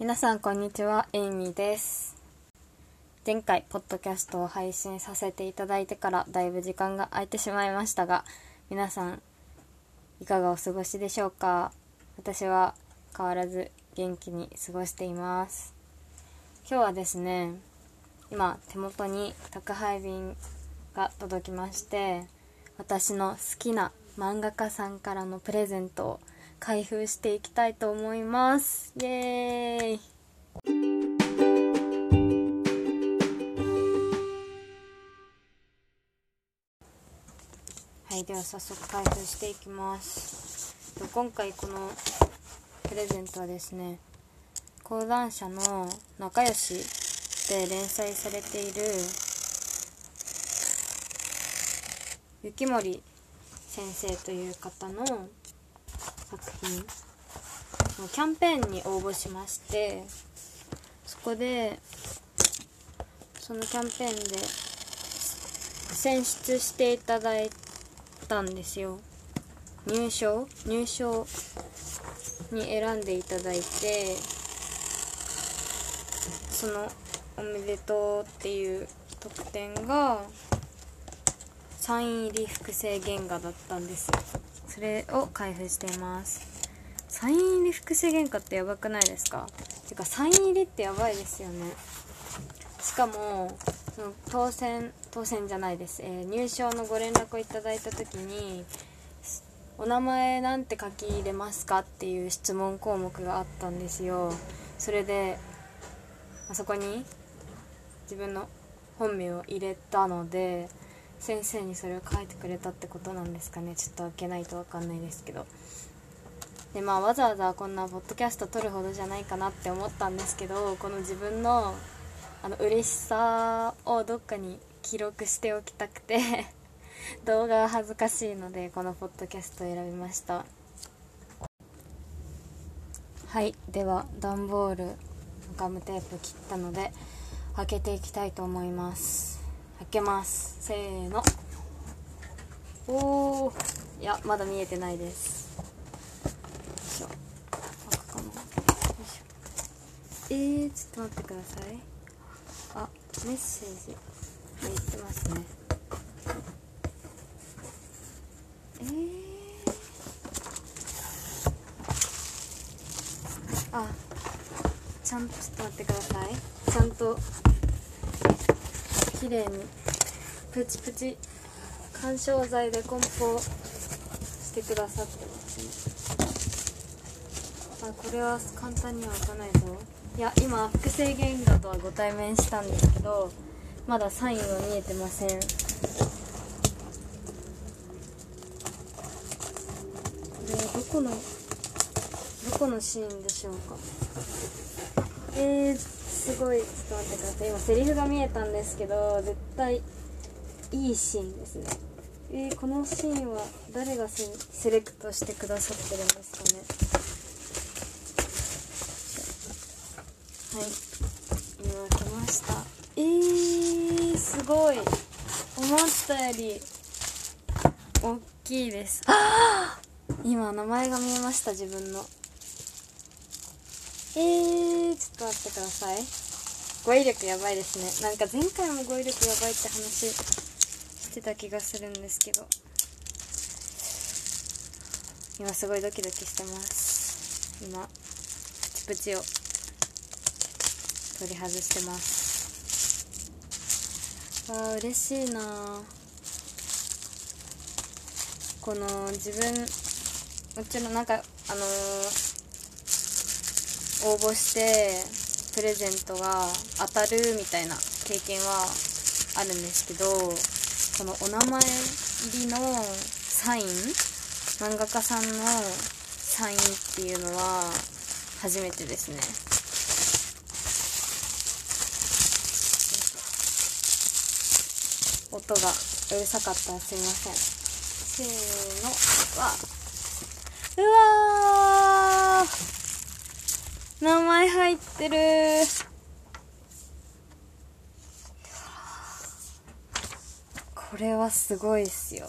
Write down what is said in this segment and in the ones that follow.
皆さんこんにちは、エイミーです。前回ポッドキャストを配信させていただいてからだいぶ時間が空いてしまいましたが、皆さんいかがお過ごしでしょうか？私は変わらず元気に過ごしています。今日はですね、今手元に宅配便が届きまして、私の好きな漫画家さんからのプレゼントを開封していきたいと思います。イエーイ。はい、では早速開封していきます。今回このプレゼントはですね、講談社の仲良しで連載されている雪森先生という方の作品のキャンペーンに応募しまして、そこでそのキャンペーンで選出していただいたんですよ。入賞に選んでいただいて、そのおめでとうっていう特典がサイン入り複製原画だったんです。それを開封しています。サイン入り複製原画ってやばくないですか？てかサイン入りってやばいですよね。しかもその当選じゃないです、入賞のご連絡をいただいた時に、お名前なんて書き入れますかっていう質問項目があったんですよ。それであそこに自分の本名を入れたので、先生にそれを書いてくれたってことなんですかね。ちょっと開けないと分かんないですけど。で、まあわざわざこんなポッドキャスト撮るほどじゃないかなって思ったんですけど、この自分の嬉しさをどっかに記録しておきたくて動画は恥ずかしいのでこのポッドキャストを選びました。はい、では段ボールのガムテープ切ったので開けていきたいと思います。開けます。せーの。おー、いやまだ見えてないです。よいしょ。開くかな。よいしょ。ちょっと待ってください。あ、メッセージ入ってますね。あ、ちゃんと、ちょっと待ってください。ちゃんと綺麗にプチプチ緩衝材で梱包してくださってますね。あ、これは簡単には開かないぞ。いや、今複製原画とはご対面したんですけど、まだサインは見えてません。これはどこのシーンでしょうか。すごい、ちょっと待ってください。今セリフが見えたんですけど、絶対いいシーンですね。このシーンは誰がセレクトしてくださってるんですかね。はい、今開けました。すごい、思ったより大きいです。あ、今名前が見えました、自分の。ちょっと待ってください。語彙力やばいですね。なんか前回も語彙力やばいって話してた気がするんですけど、今すごいドキドキしてます。今プチプチを取り外してます。わー、嬉しいな。この自分、もちろんなんか応募してプレゼントが当たるみたいな経験はあるんですけど、このお名前入りのサイン、漫画家さんのサインっていうのは初めてですね。音がうるさかったらすいません。せーの。うわー、名前入ってる。これはすごいっすよ。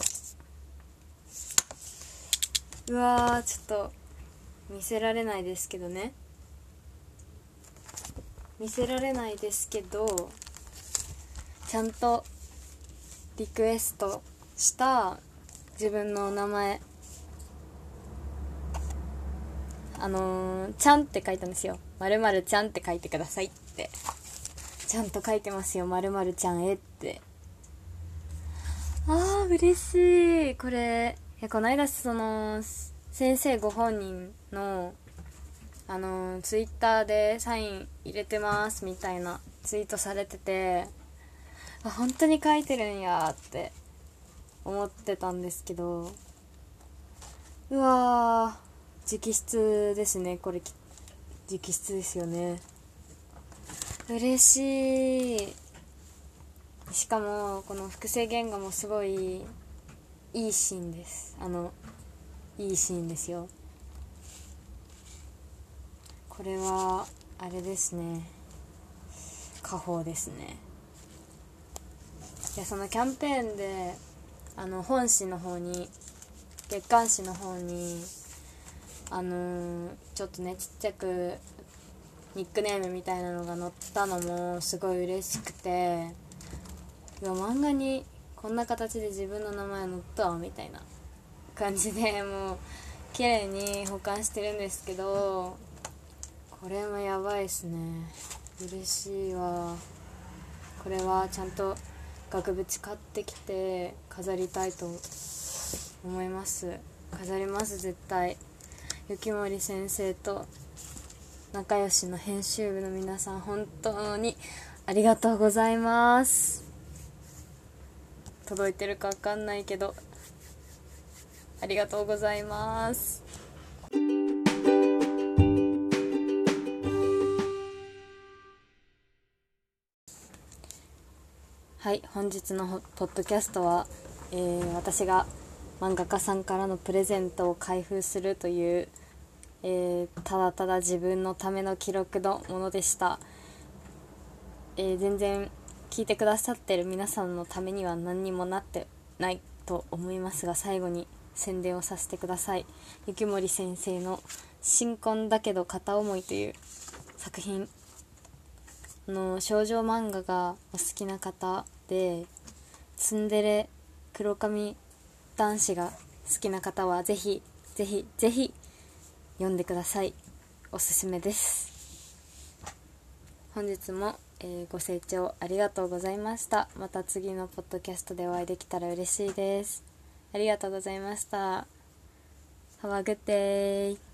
うわー、ちょっと見せられないですけどね。見せられないですけど、ちゃんとリクエストした自分のお名前、ちゃんって書いたんですよ。〇〇ちゃんって書いてくださいって。ちゃんと書いてますよ、〇〇ちゃんへって。あー、嬉しい。これ、この間、先生ご本人の、ツイッターでサイン入れてますみたいなツイートされてて、あ、本当に書いてるんやって思ってたんですけど、うわー、直筆ですね。これ直筆ですよね。嬉しい。しかもこの複製原画もすごいいいシーンです。いいシーンですよ。これはあれですね、家宝ですね。いや、そのキャンペーンで本誌の方に、月刊誌の方にちょっとね、ちっちゃくニックネームみたいなのが載ったのもすごい嬉しくて、いや、漫画にこんな形で自分の名前載ったわみたいな感じで、もう綺麗に保管してるんですけど、これもやばいっすね。嬉しいわ。これはちゃんと額縁買ってきて飾りたいと思います。飾ります、絶対。雪森先生と仲良しの編集部の皆さん、本当にありがとうございます。届いてるか分かんないけど、ありがとうございます。はい、本日のポッドキャストは、私が漫画家さんからのプレゼントを開封するという、ただただ自分のための記録のものでした。全然聞いてくださってる皆さんのためには何にもなってないと思いますが、最後に宣伝をさせてください。雪森先生の新婚だけど片思いという作品の、少女漫画がお好きな方で、ツンデレ黒髪男子が好きな方はぜひぜひぜひ読んでください。おすすめです。本日も、ご清聴ありがとうございました。また次のポッドキャストでお会いできたら嬉しいです。ありがとうございました。Have a good day.